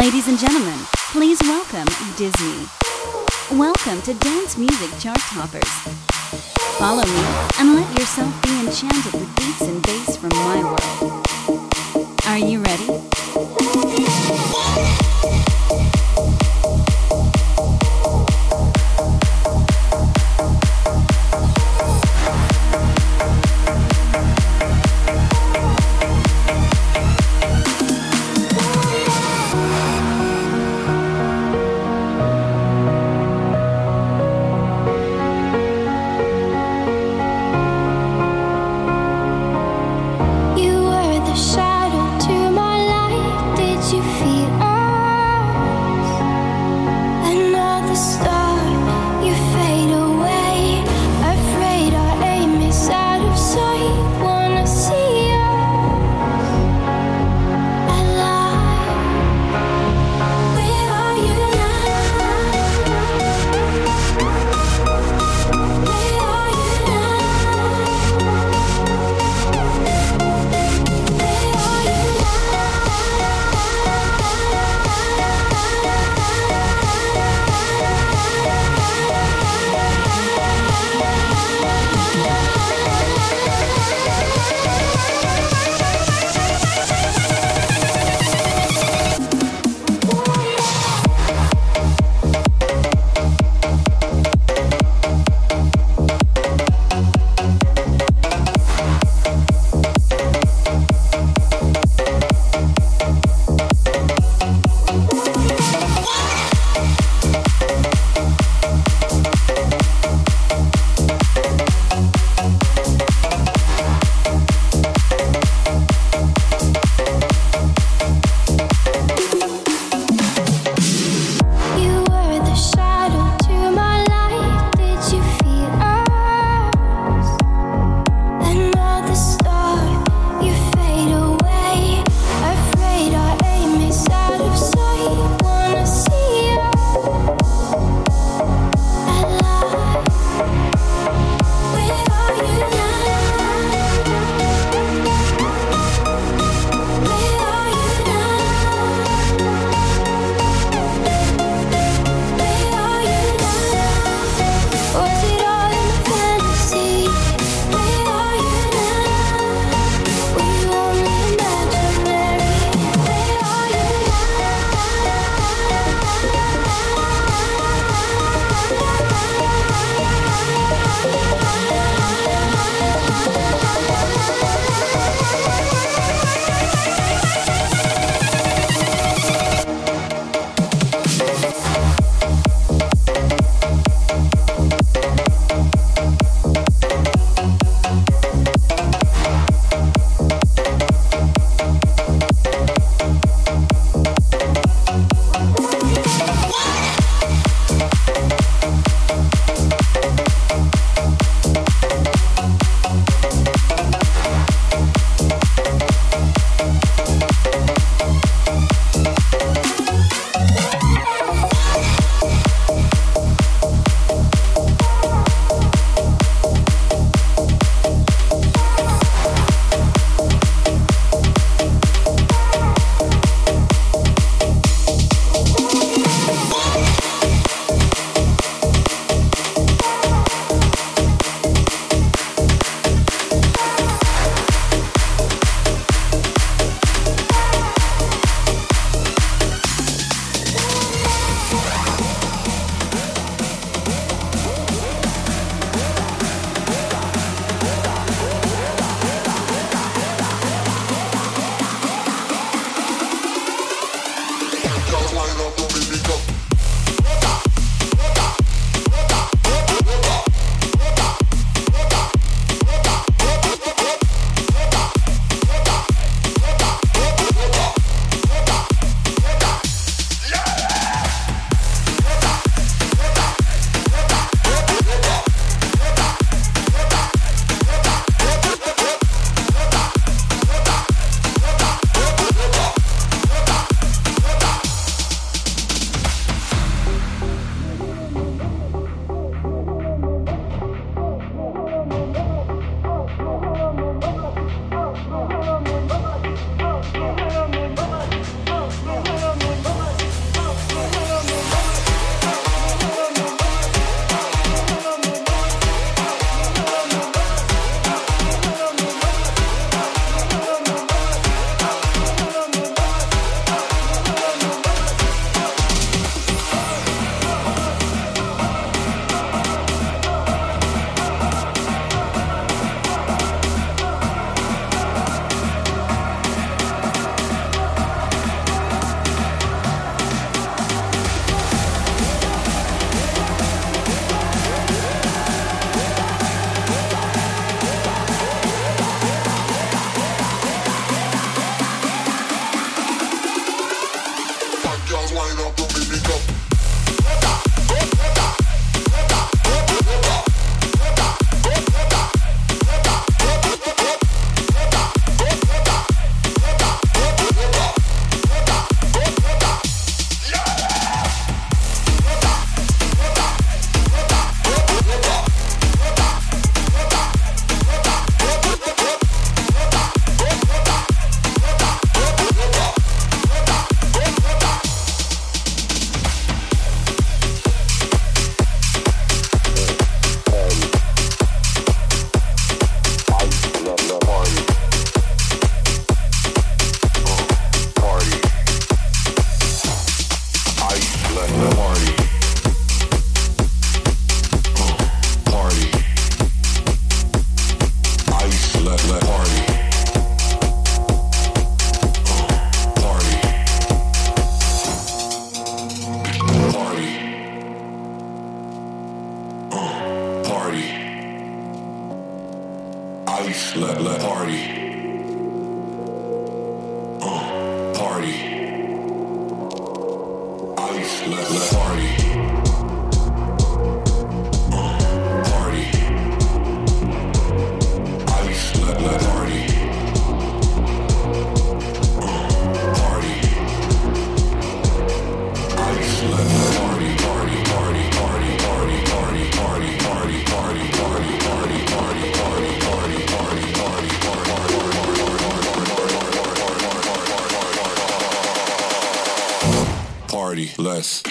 Ladies and gentlemen, please welcome DisME. Welcome to Dance Music Chart Toppers. Follow me and let yourself be enchanted with beats and bass from my world. Are you ready? Less.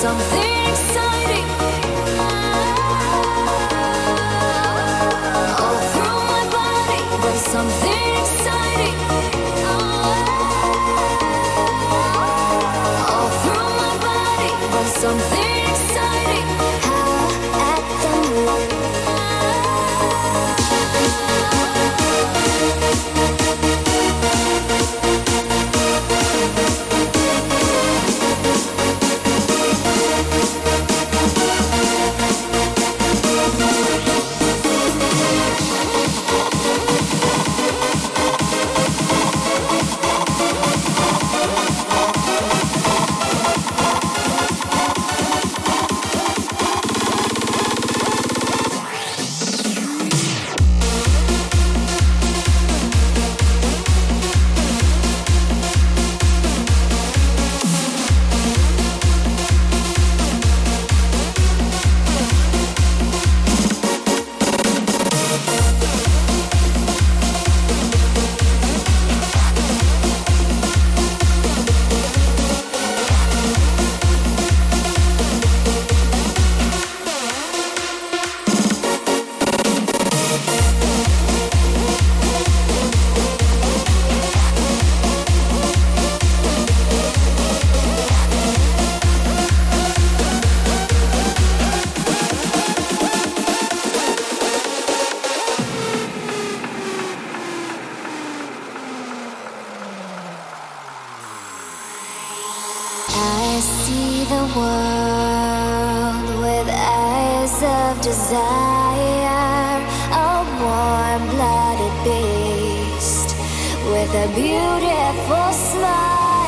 Something exciting. Oh. the world with eyes of desire, a warm-blooded beast with a beautiful smile.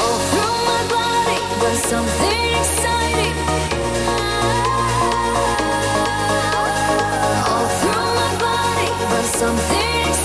All through my body runs something exciting. All through my body runs something exciting.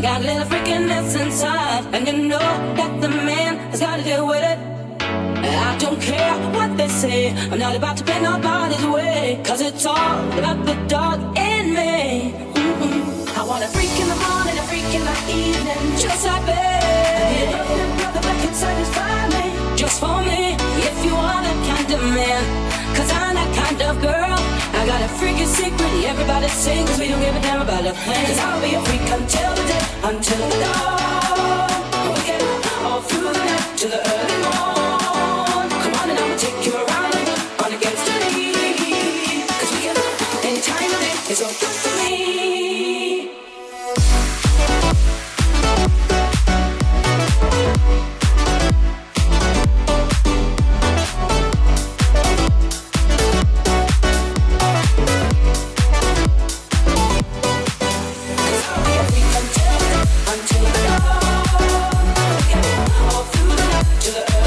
I got a little freaking nuts inside, and you know that the man has got to deal with it. I don't care what they say, I'm not about to bend nobody's way, cause it's all about the dog in me. I want a freak in the morning, a freak in the evening, just like me. Get up and brother that can satisfy me, just for me. If you want that kind of man, cause I'm that kind of girl. I got a freaky secret, everybody sings, cause we don't give a damn about a thing. Cause I'll be a freak until the day, until the dawn. We get all through the night to the early morning. It's all good for me. Until the dawn, all through the night to the earth.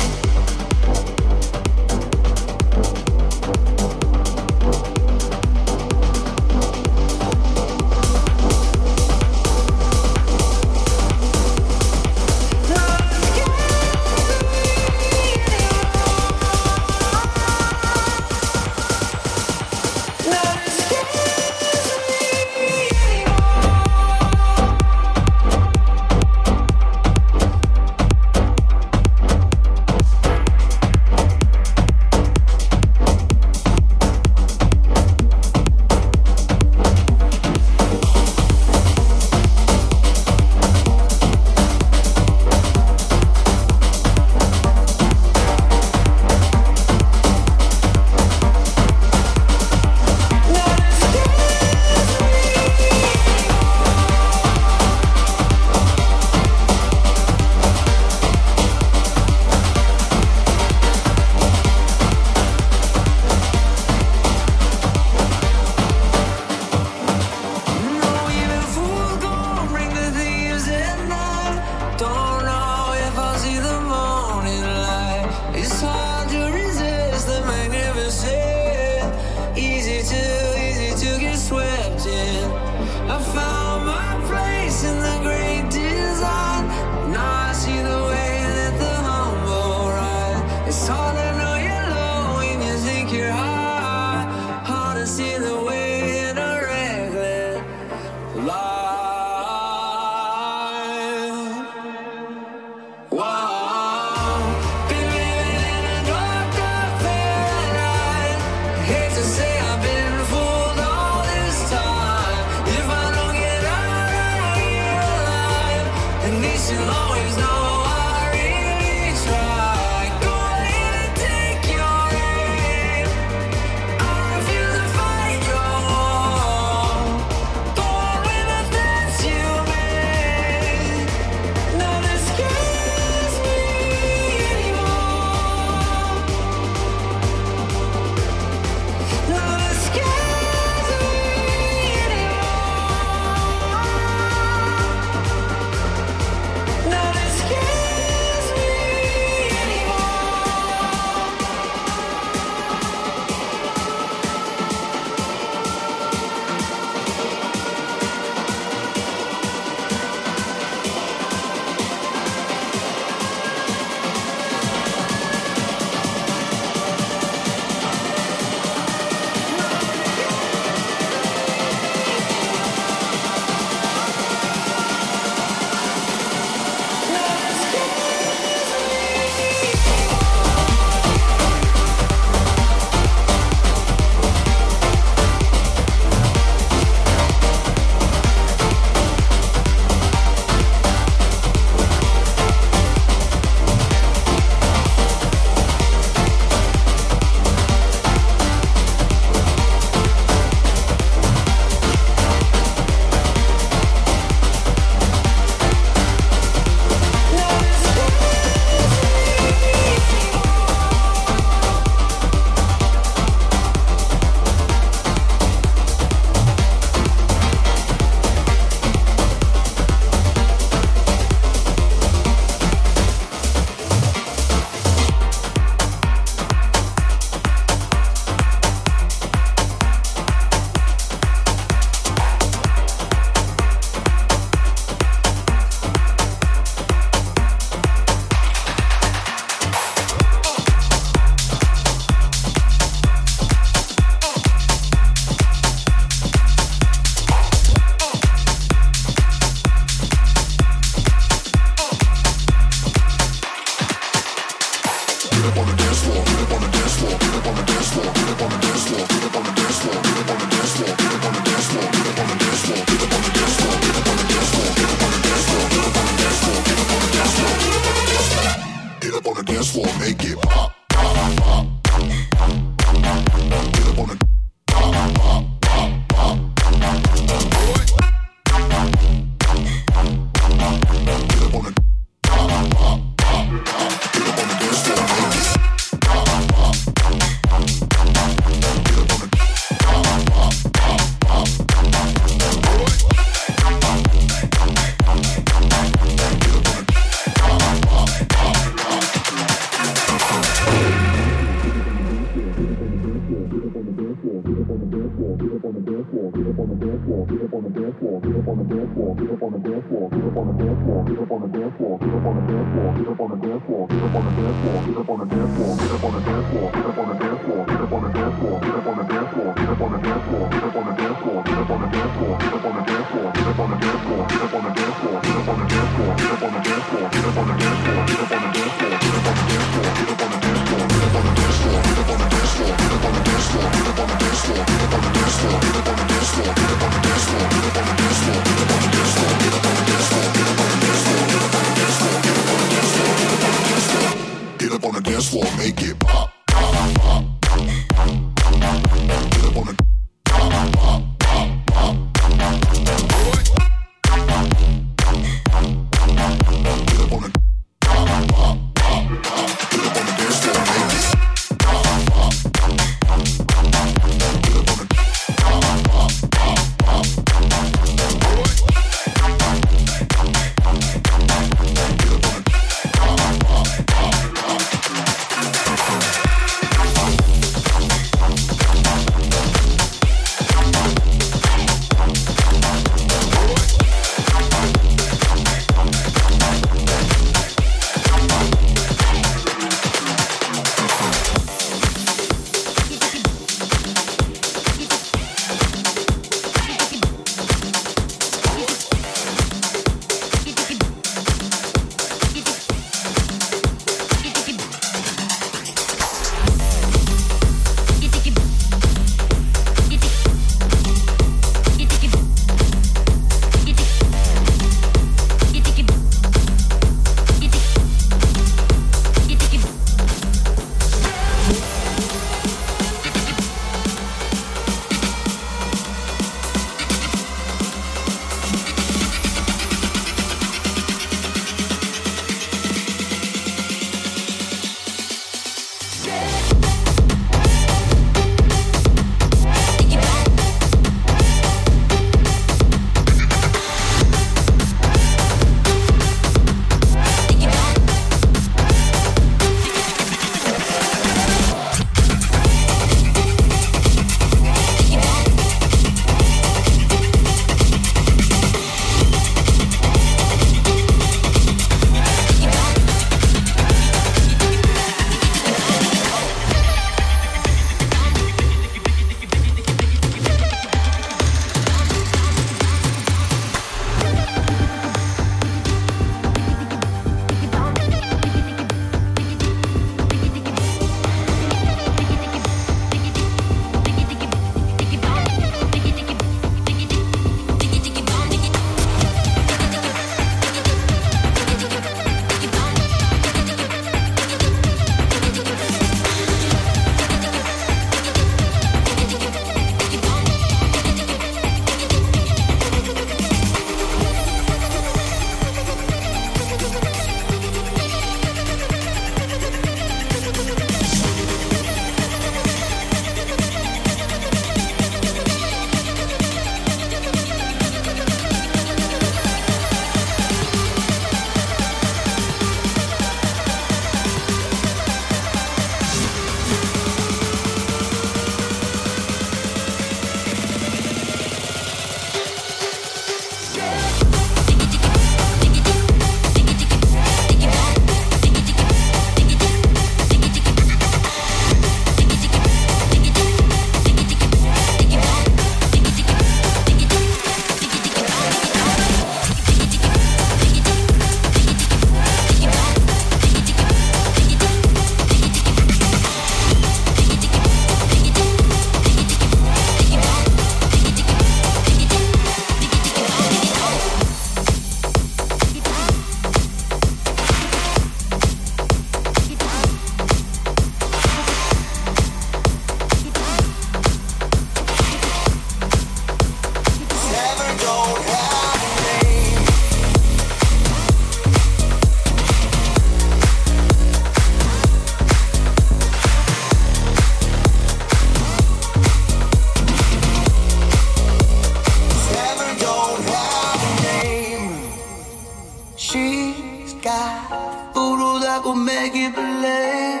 She's got voodoo that will make you believe.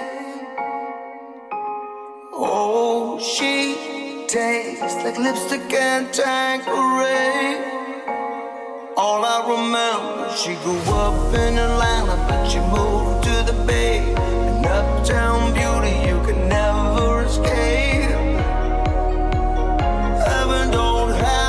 Oh, she tastes like lipstick and Tanqueray. All I remember, she grew up in Atlanta, but she moved to the Bay. An uptown beauty you can never escape. Heaven don't have.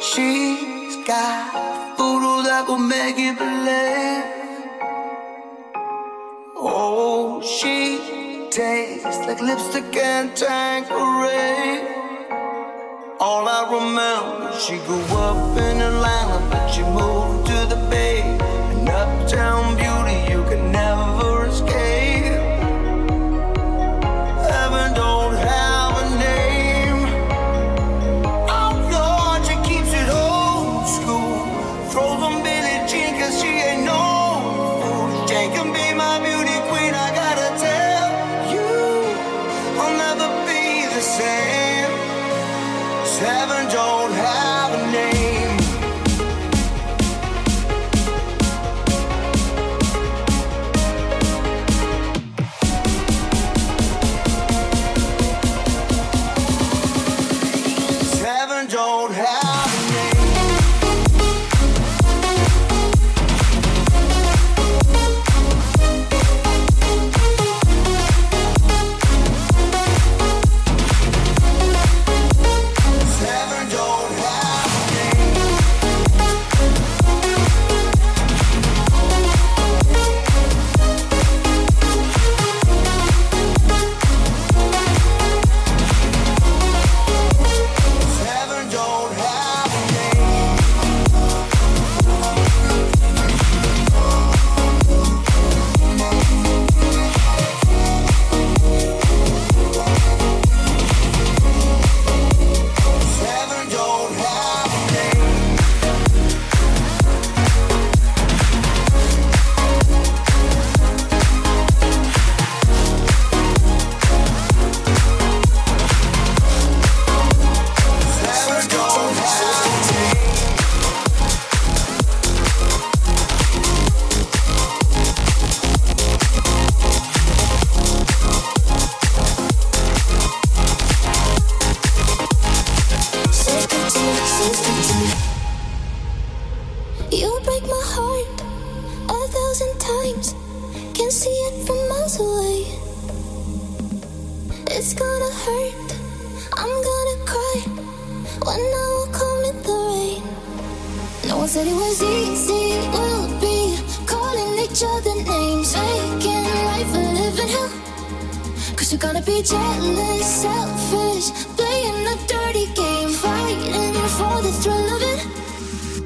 She's got voodoo that will make you believe. Oh, she tastes like lipstick and Tanqueray. All I remember, she grew up in Atlanta, but she moved to the Bay. An uptown beauty you can never escape. Heaven don't have.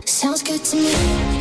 Sounds good to me.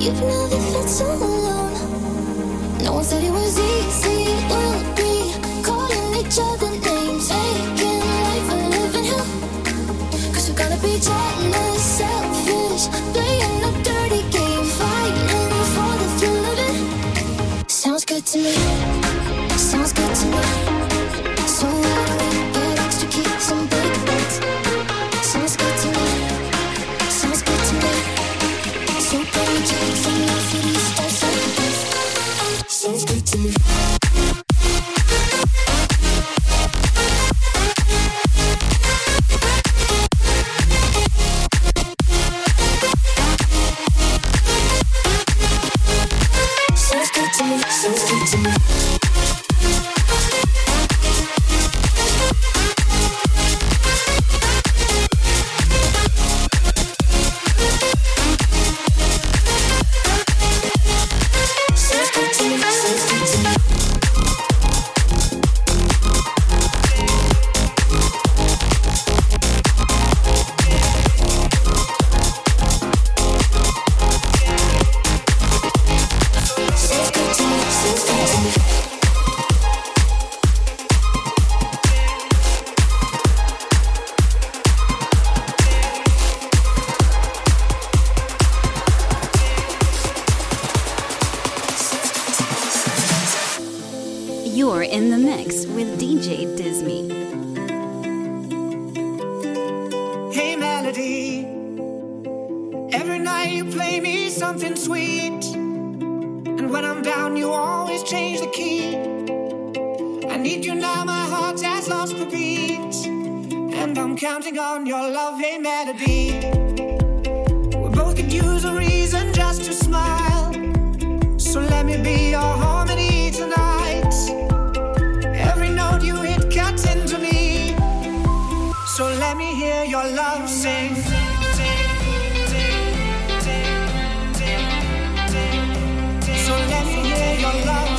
You've never felt so alone. No one said it was easy. We'll be calling each other names, taking life and living hell. 'Cause we're gonna be jealous, selfish, playing a dirty game, fighting for the thrill of it. Sounds good to me. Sounds good to me. So why do we get extra keys and big bets? Sounds good to me. Sounds good to me. So baby, for me, for these steps like this. Sounds good to me. You're in the mix with DJ DisME. Hey melody, every night you play me something sweet, and when I'm down you always change the key. I need you now, my heart has lost the beat, and I'm counting on your love. Hey melody, we both could use a reason just to smile, so let me be your harmony tonight. Into me, so let me hear your love sing. So let me hear your love sing.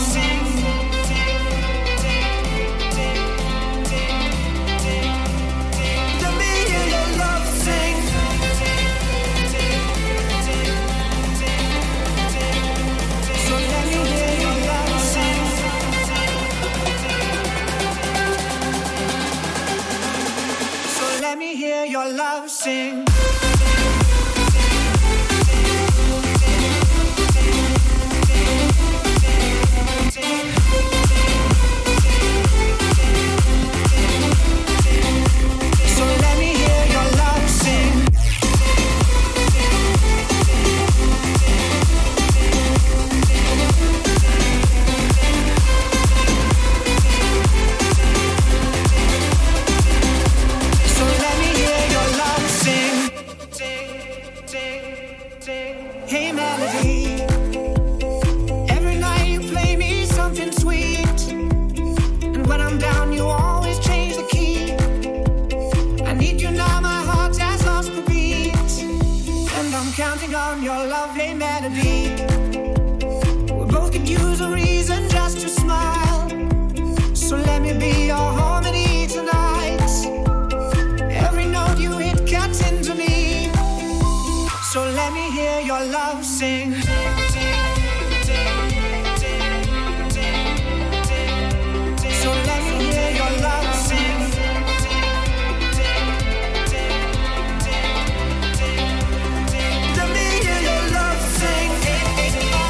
Let me hear your love sing. So let me hear your love sing. Let me hear your love sing.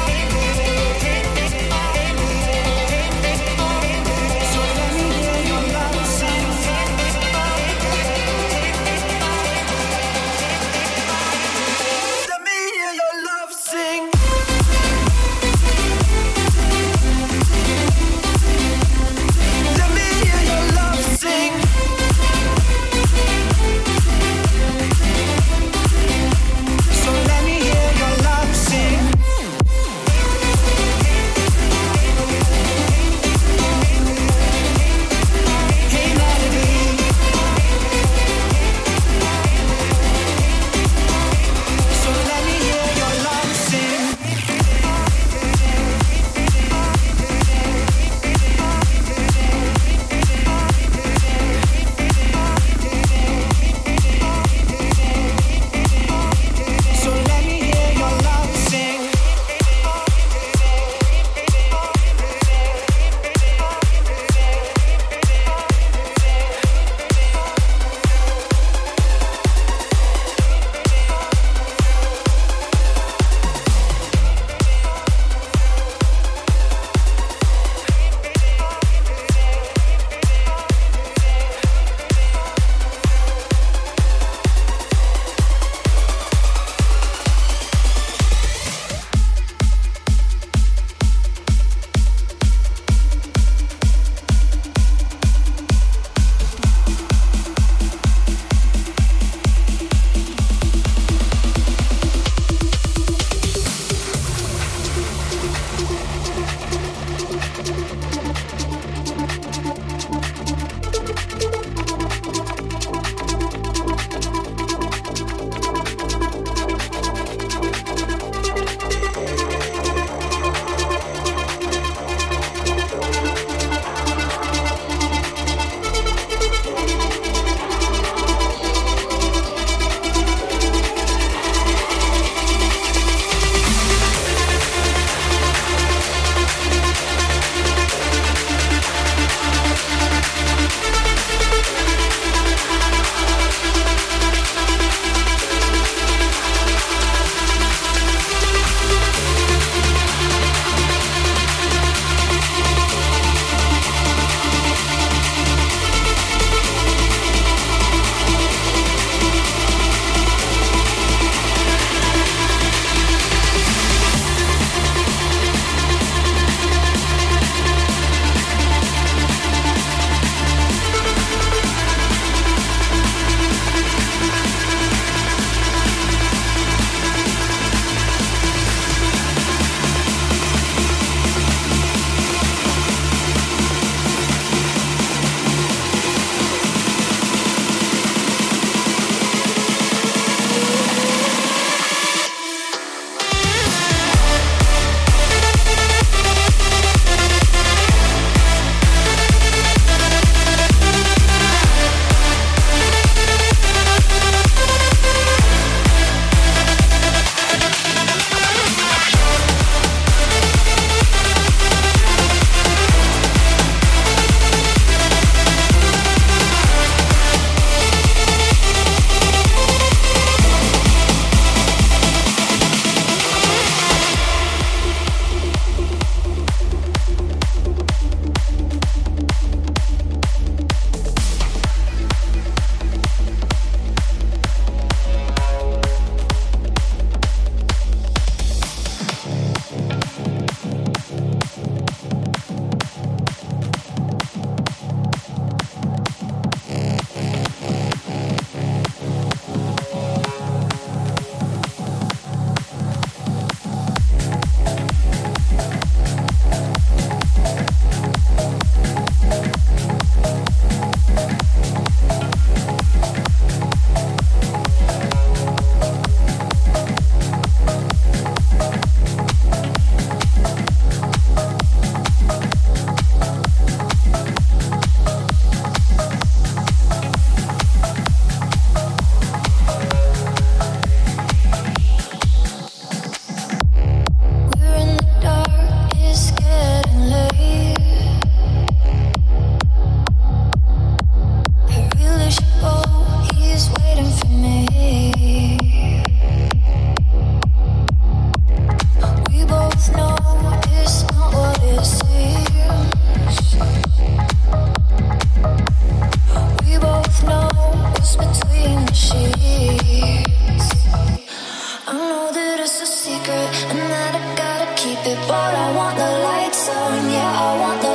it's a secret, and that I gotta keep it. But I want the lights on, yeah, I want the